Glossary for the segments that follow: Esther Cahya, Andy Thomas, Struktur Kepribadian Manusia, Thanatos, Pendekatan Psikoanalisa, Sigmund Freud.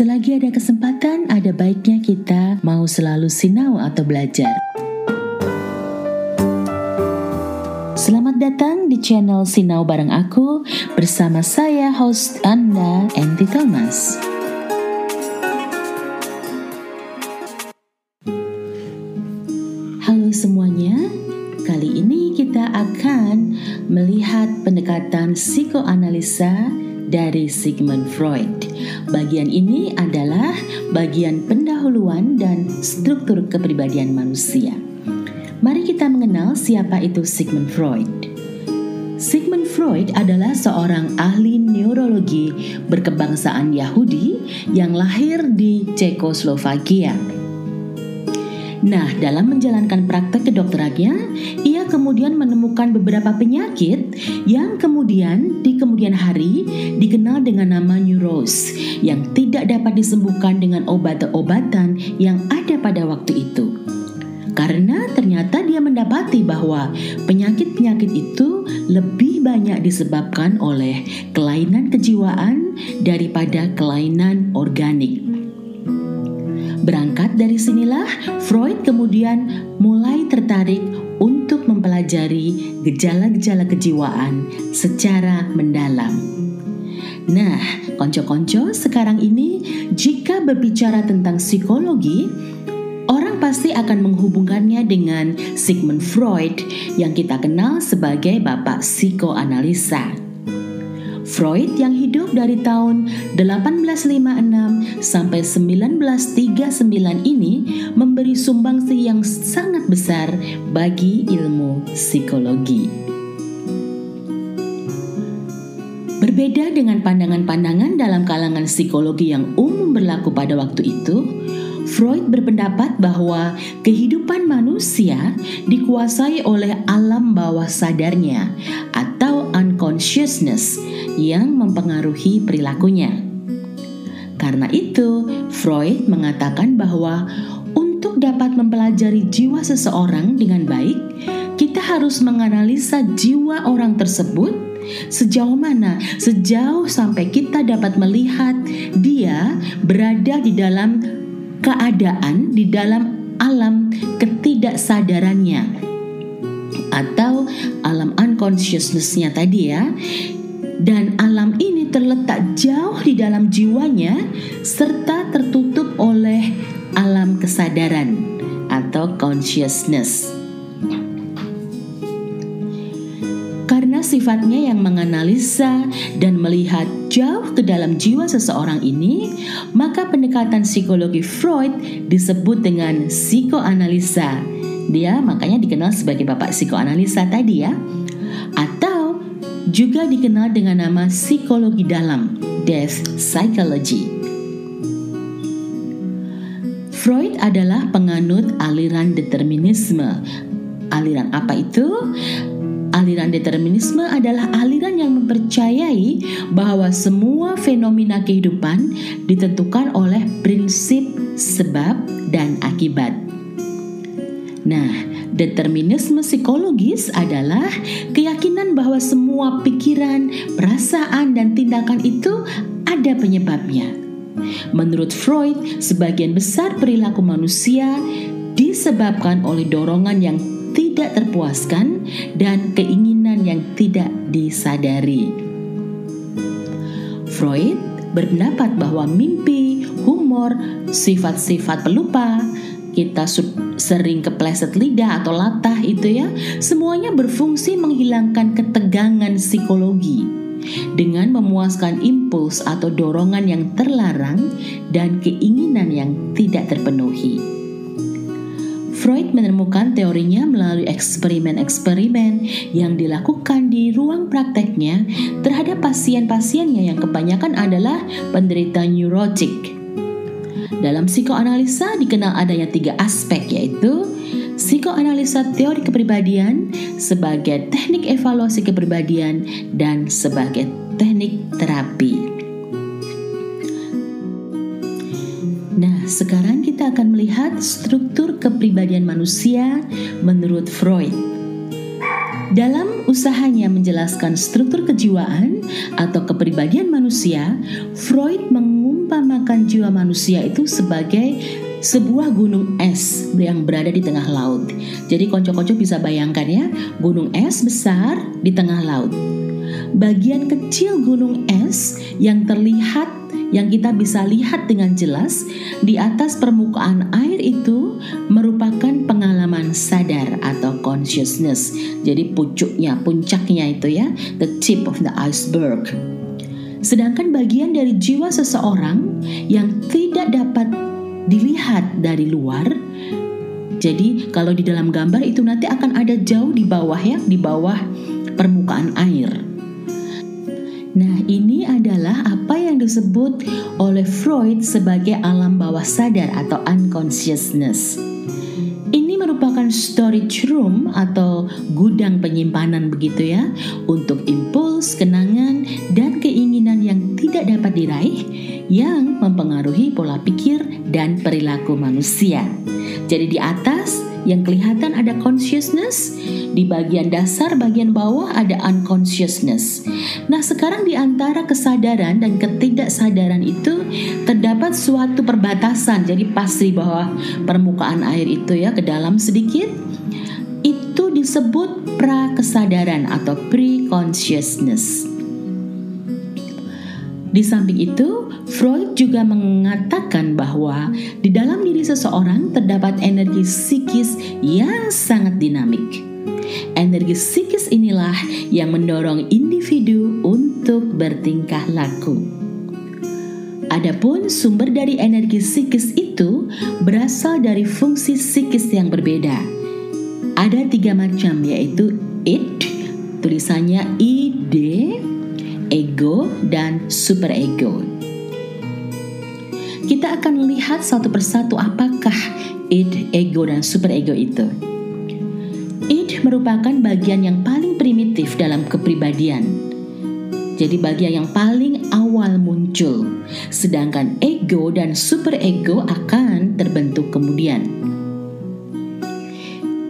Selagi ada kesempatan, ada baiknya kita mau selalu sinau atau belajar. Selamat datang di channel Sinau Bareng Aku bersama saya host Anda, Andy Thomas. Halo semuanya, kali ini kita akan melihat pendekatan psikoanalisa dari Sigmund Freud. Bagian ini adalah bagian pendahuluan dan struktur kepribadian manusia. Mari kita mengenal siapa itu Sigmund Freud. Sigmund Freud adalah seorang ahli neurologi berkebangsaan Yahudi yang lahir di Cekoslovakia. Nah, dalam menjalankan praktek kedokterannya, ia kemudian menemukan beberapa penyakit yang kemudian di kemudian hari dikenal dengan nama neuros yang tidak dapat disembuhkan dengan obat-obatan yang ada pada waktu itu. Karena ternyata dia mendapati bahwa penyakit-penyakit itu lebih banyak disebabkan oleh kelainan kejiwaan daripada kelainan organik. Berangkat dari sinilah, Freud kemudian mulai tertarik untuk mempelajari gejala-gejala kejiwaan secara mendalam. Nah, konco-konco sekarang ini jika berbicara tentang psikologi, orang pasti akan menghubungkannya dengan Sigmund Freud yang kita kenal sebagai bapak psikoanalisa. Freud yang hidup dari tahun 1856 sampai 1939 ini memberi sumbangsih yang sangat besar bagi ilmu psikologi. Berbeda dengan pandangan-pandangan dalam kalangan psikologi yang umum berlaku pada waktu itu, Freud berpendapat bahwa kehidupan manusia dikuasai oleh alam bawah sadarnya atau unconsciousness yang mempengaruhi perilakunya. Karena itu, Freud mengatakan bahwa untuk dapat mempelajari jiwa seseorang dengan baik, kita harus menganalisa jiwa orang tersebut sejauh sampai kita dapat melihat dia berada di dalam keadaan, di dalam alam ketidaksadarannya atau alam unconsciousness-nya tadi ya. Dan alam ini terletak jauh di dalam jiwanya serta tertutup oleh alam kesadaran atau consciousness. Karena sifatnya yang menganalisa dan melihat jauh ke dalam jiwa seseorang ini, maka pendekatan psikologi Freud disebut dengan psikoanalisa. Dia makanya dikenal sebagai bapak psikoanalisa tadi ya, atau juga dikenal dengan nama psikologi dalam, depth psychology. Freud adalah penganut aliran determinisme. Aliran apa itu? Aliran determinisme adalah aliran yang mempercayai bahwa semua fenomena kehidupan ditentukan oleh prinsip sebab dan akibat. Nah, determinisme psikologis adalah keyakinan bahwa semua pikiran, perasaan, dan tindakan itu ada penyebabnya. Menurut Freud, sebagian besar perilaku manusia disebabkan oleh dorongan yang tidak terpuaskan dan keinginan yang tidak disadari. Freud berpendapat bahwa mimpi, humor, sifat-sifat pelupa, kita sering kepleset lidah atau latah itu ya, semuanya berfungsi menghilangkan ketegangan psikologi dengan memuaskan impuls atau dorongan yang terlarang dan keinginan yang tidak terpenuhi. Freud menemukan teorinya melalui eksperimen-eksperimen yang dilakukan di ruang prakteknya terhadap pasien-pasiennya yang kebanyakan adalah penderita neurotik. Dalam psikoanalisa dikenal adanya tiga aspek, yaitu psikoanalisa teori kepribadian sebagai teknik evaluasi kepribadian dan sebagai teknik terapi. Nah, sekarang kita akan melihat struktur kepribadian manusia menurut Freud. Dalam usahanya menjelaskan struktur kejiwaan atau kepribadian manusia, Freud mengungkapkan Mengumpamakan jiwa manusia itu sebagai sebuah gunung es yang berada di tengah laut. Jadi konco-konco bisa bayangkan ya, gunung es besar di tengah laut. Bagian kecil gunung es yang terlihat, yang kita bisa lihat dengan jelas di atas permukaan air itu merupakan pengalaman sadar atau consciousness. Jadi pucuknya, puncaknya itu ya, the tip of the iceberg. Sedangkan bagian dari jiwa seseorang yang tidak dapat dilihat dari luar. Jadi kalau di dalam gambar itu nanti akan ada jauh di bawah ya, di bawah permukaan air. Nah, ini adalah apa yang disebut oleh Freud sebagai alam bawah sadar atau unconsciousness. Ini merupakan storage room atau gudang penyimpanan begitu ya, untuk impuls, kenangan, dan keinginan yang tidak dapat diraih yang mempengaruhi pola pikir dan perilaku manusia. Jadi di atas yang kelihatan ada consciousness, di bagian dasar, bagian bawah ada unconsciousness. Nah, sekarang di antara kesadaran dan ketidaksadaran itu terdapat suatu perbatasan. Jadi pas di bawah permukaan air itu ya, ke dalam sedikit, itu disebut prakesadaran atau pre-consciousness. Di samping itu, Freud juga mengatakan bahwa di dalam diri seseorang terdapat energi psikis yang sangat dinamik. Energi psikis inilah yang mendorong individu untuk bertingkah laku. Adapun sumber dari energi psikis itu berasal dari fungsi psikis yang berbeda. Ada 3 macam, yaitu id, tulisannya id, ego, dan superego. Kita akan lihat satu persatu apakah id, ego, dan superego itu. Id merupakan bagian yang paling primitif dalam kepribadian. Jadi bagian yang paling awal muncul. Sedangkan ego dan superego akan terbentuk kemudian.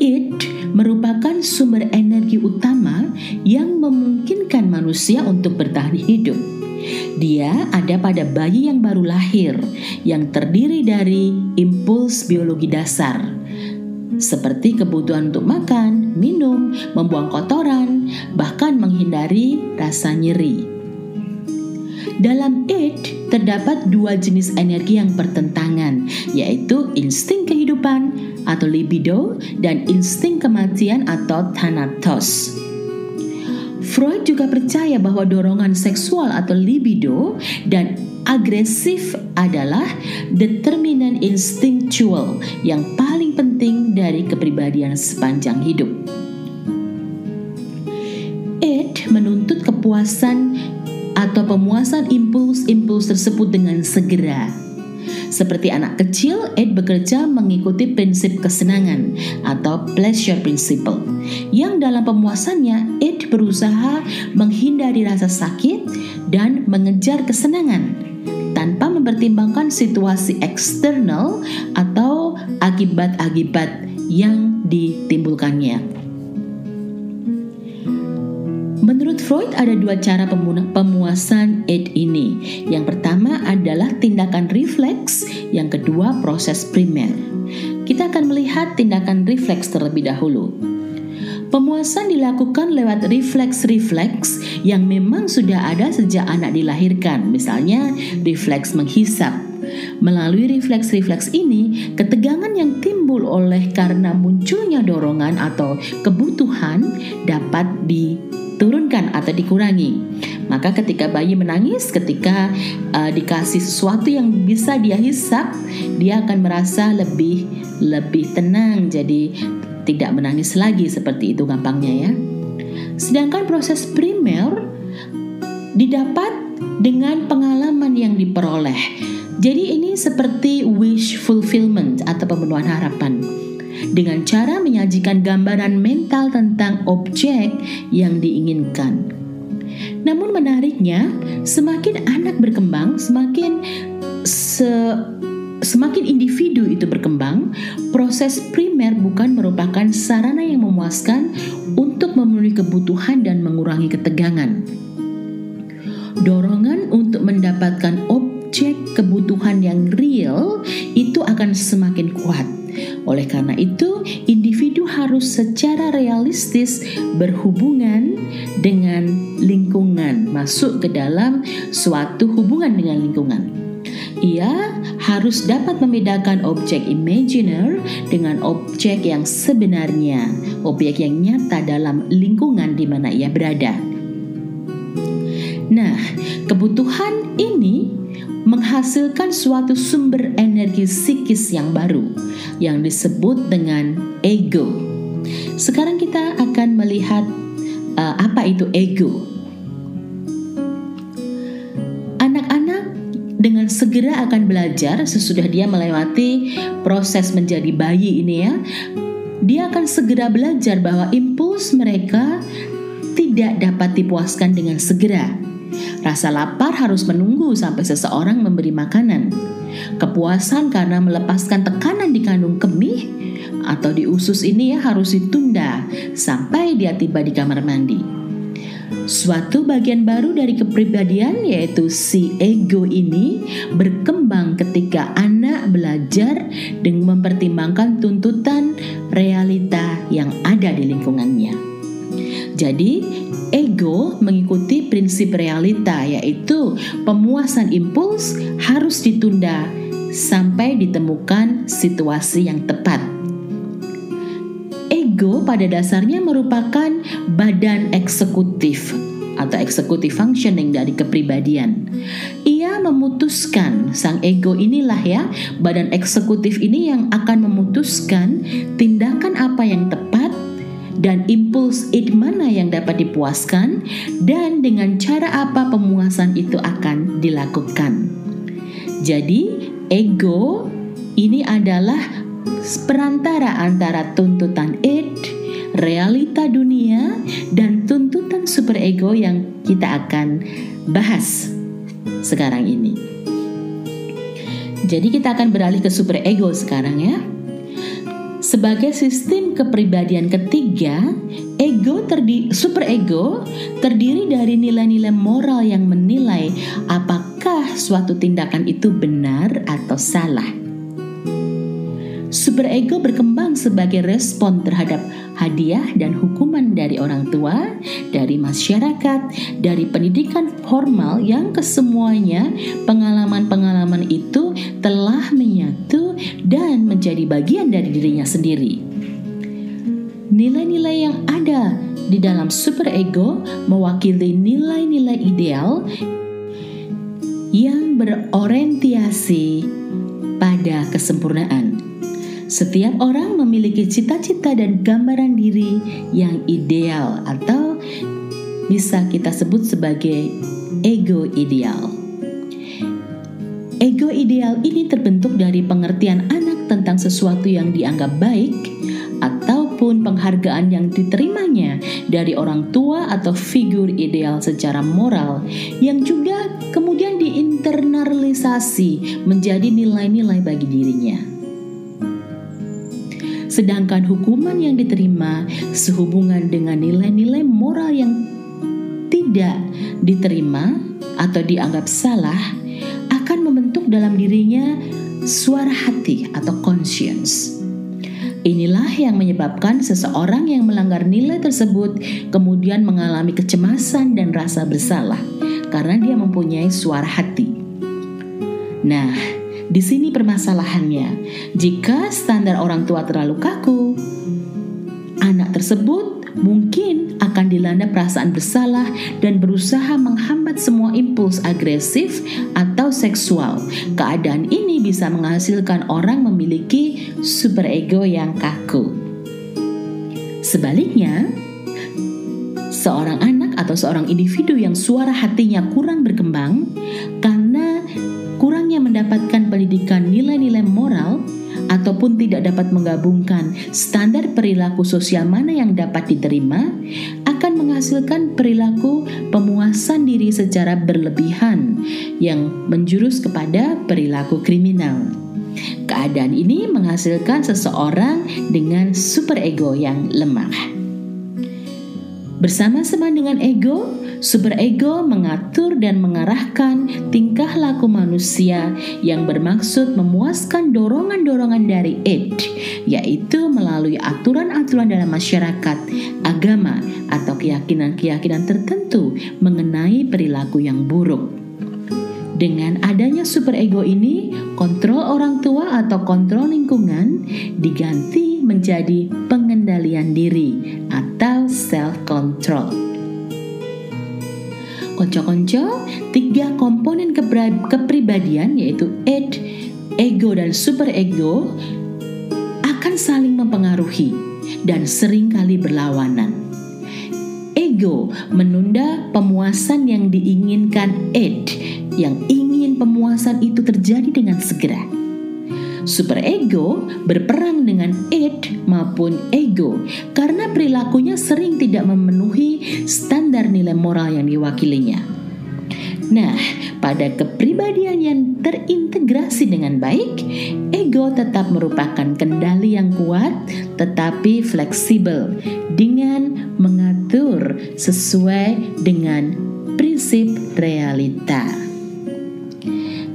Id merupakan sumber energi utama yang memungkinkan manusia untuk bertahan hidup. Dia ada pada bayi yang baru lahir, yang terdiri dari impuls biologi dasar, seperti kebutuhan untuk makan, minum, membuang kotoran, bahkan menghindari rasa nyeri. Dalam id terdapat 2 jenis energi yang bertentangan, yaitu insting kehidupan atau libido dan insting kematian atau thanatos. Freud juga percaya bahwa dorongan seksual atau libido dan agresif adalah determinan instinctual yang paling penting dari kepribadian sepanjang hidup. Id menuntut kepuasan atau pemuasan impuls-impuls tersebut dengan segera. Seperti anak kecil, id bekerja mengikuti prinsip kesenangan atau pleasure principle, yang dalam pemuasannya id berusaha menghindari rasa sakit dan mengejar kesenangan tanpa mempertimbangkan situasi eksternal atau akibat-akibat yang ditimbulkannya. Menurut Freud ada 2 cara pemuasan id ini. Yang pertama adalah tindakan refleks, yang kedua proses primer. Kita akan melihat tindakan refleks terlebih dahulu. Pemuasan dilakukan lewat refleks-refleks yang memang sudah ada sejak anak dilahirkan, misalnya refleks menghisap. Melalui refleks-refleks ini, ketegangan yang timbul oleh karena munculnya dorongan atau kebutuhan dapat diturunkan atau dikurangi. Maka ketika bayi menangis, ketika dikasih sesuatu yang bisa dia hisap, dia akan merasa lebih tenang, jadi tidak menangis lagi, seperti itu gampangnya ya. Sedangkan proses primer didapat dengan pengalaman yang diperoleh. Jadi ini seperti wish fulfillment atau pemenuhan harapan, dengan cara menyajikan gambaran mental tentang objek yang diinginkan. Namun menariknya, semakin anak berkembang, semakin individu itu berkembang, proses primer bukan merupakan sarana yang memuaskan untuk memenuhi kebutuhan dan mengurangi ketegangan. Dorongan untuk mendapatkan objek kebutuhan analisis berhubungan dengan lingkungan, masuk ke dalam suatu hubungan dengan lingkungan. Ia harus dapat membedakan objek imajiner dengan objek yang sebenarnya, objek yang nyata dalam lingkungan di mana ia berada. Nah, kebutuhan ini menghasilkan suatu sumber energi psikis yang baru, yang disebut dengan ego. Sekarang kita akan melihat apa itu ego. Dengan segera akan belajar sesudah dia melewati proses menjadi bayi ini ya. Dia akan segera belajar bahwa impuls mereka tidak dapat dipuaskan dengan segera. Rasa lapar harus menunggu sampai seseorang memberi makanan. Kepuasan karena melepaskan tekanan di kandung kemih atau di usus ini ya harus ditunda sampai dia tiba di kamar mandi. Suatu bagian baru dari kepribadian yaitu si ego ini berkembang ketika anak belajar dengan mempertimbangkan tuntutan realita yang ada di lingkungannya. Jadi, ego mengikuti prinsip realita yaitu pemuasan impuls harus ditunda sampai ditemukan situasi yang tepat. Ego pada dasarnya merupakan badan eksekutif atau executive functioning dari kepribadian. Ia memutuskan, sang ego inilah ya, badan eksekutif ini yang akan memutuskan tindakan apa yang tepat dan impuls id mana yang dapat dipuaskan dan dengan cara apa pemuasan itu akan dilakukan. Jadi ego ini adalah perantara antara tuntutan id, realita dunia, dan tuntutan superego yang kita akan bahas sekarang ini. Jadi kita akan beralih ke superego sekarang ya. Sebagai sistem kepribadian ketiga, superego terdiri dari nilai-nilai moral yang menilai apakah suatu tindakan itu benar atau salah. Superego berkembang sebagai respon terhadap hadiah dan hukuman dari orang tua, dari masyarakat, dari pendidikan formal yang kesemuanya pengalaman-pengalaman itu telah menyatu dan menjadi bagian dari dirinya sendiri. Nilai-nilai yang ada di dalam superego mewakili nilai-nilai ideal yang berorientasi pada kesempurnaan. Setiap orang memiliki cita-cita dan gambaran diri yang ideal atau bisa kita sebut sebagai ego ideal. Ego ideal ini terbentuk dari pengertian anak tentang sesuatu yang dianggap baik ataupun penghargaan yang diterimanya dari orang tua atau figur ideal secara moral yang juga kemudian diinternalisasi menjadi nilai-nilai bagi dirinya. Sedangkan hukuman yang diterima sehubungan dengan nilai-nilai moral yang tidak diterima atau dianggap salah akan membentuk dalam dirinya suara hati atau conscience. Inilah yang menyebabkan seseorang yang melanggar nilai tersebut kemudian mengalami kecemasan dan rasa bersalah karena dia mempunyai suara hati. Nah, di sini permasalahannya, jika standar orang tua terlalu kaku, anak tersebut mungkin akan dilanda perasaan bersalah dan berusaha menghambat semua impuls agresif atau seksual. Keadaan ini bisa menghasilkan orang memiliki superego yang kaku. Sebaliknya, seorang anak atau seorang individu yang suara hatinya kurang berkembang karena kurangnya mendapatkan pendidikan nilai-nilai moral ataupun tidak dapat menggabungkan standar perilaku sosial mana yang dapat diterima akan menghasilkan perilaku pemuasan diri secara berlebihan yang menjurus kepada perilaku kriminal. Keadaan ini menghasilkan seseorang dengan superego yang lemah. Bersama-sama dengan ego, Super ego mengatur dan mengarahkan tingkah laku manusia yang bermaksud memuaskan dorongan-dorongan dari id, yaitu melalui aturan-aturan dalam masyarakat, agama, atau keyakinan-keyakinan tertentu mengenai perilaku yang buruk. Dengan adanya superego ini, kontrol orang tua atau kontrol lingkungan diganti menjadi pengendalian diri atau self-control. Konco-konco, tiga komponen kepribadian yaitu id, ego, dan superego akan saling mempengaruhi dan seringkali berlawanan. Ego menunda pemuasan yang diinginkan id, yang ingin pemuasan itu terjadi dengan segera. Superego berperang dengan id maupun ego karena perilakunya sering tidak memenuhi standar nilai moral yang diwakilinya. Nah, pada kepribadian yang terintegrasi dengan baik, ego tetap merupakan kendali yang kuat tetapi fleksibel dengan mengatur sesuai dengan prinsip realita.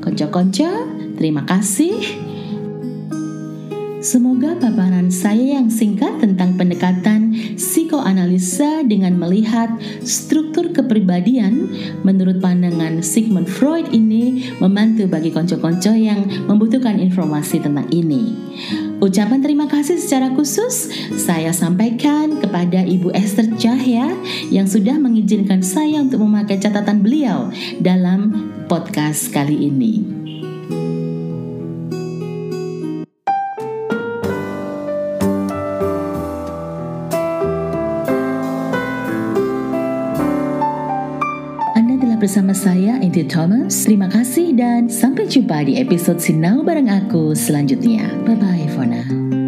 Konco-konco, terima kasih. Semoga paparan saya yang singkat tentang pendekatan psikoanalisa dengan melihat struktur kepribadian menurut pandangan Sigmund Freud ini membantu bagi konco-konco yang membutuhkan informasi tentang ini. Ucapan terima kasih secara khusus saya sampaikan kepada Ibu Esther Cahya yang sudah mengizinkan saya untuk memakai catatan beliau dalam podcast kali ini. Bersama saya Andy Thomas. Terima kasih dan sampai jumpa di episode Sinau bareng aku selanjutnya. Bye bye for now.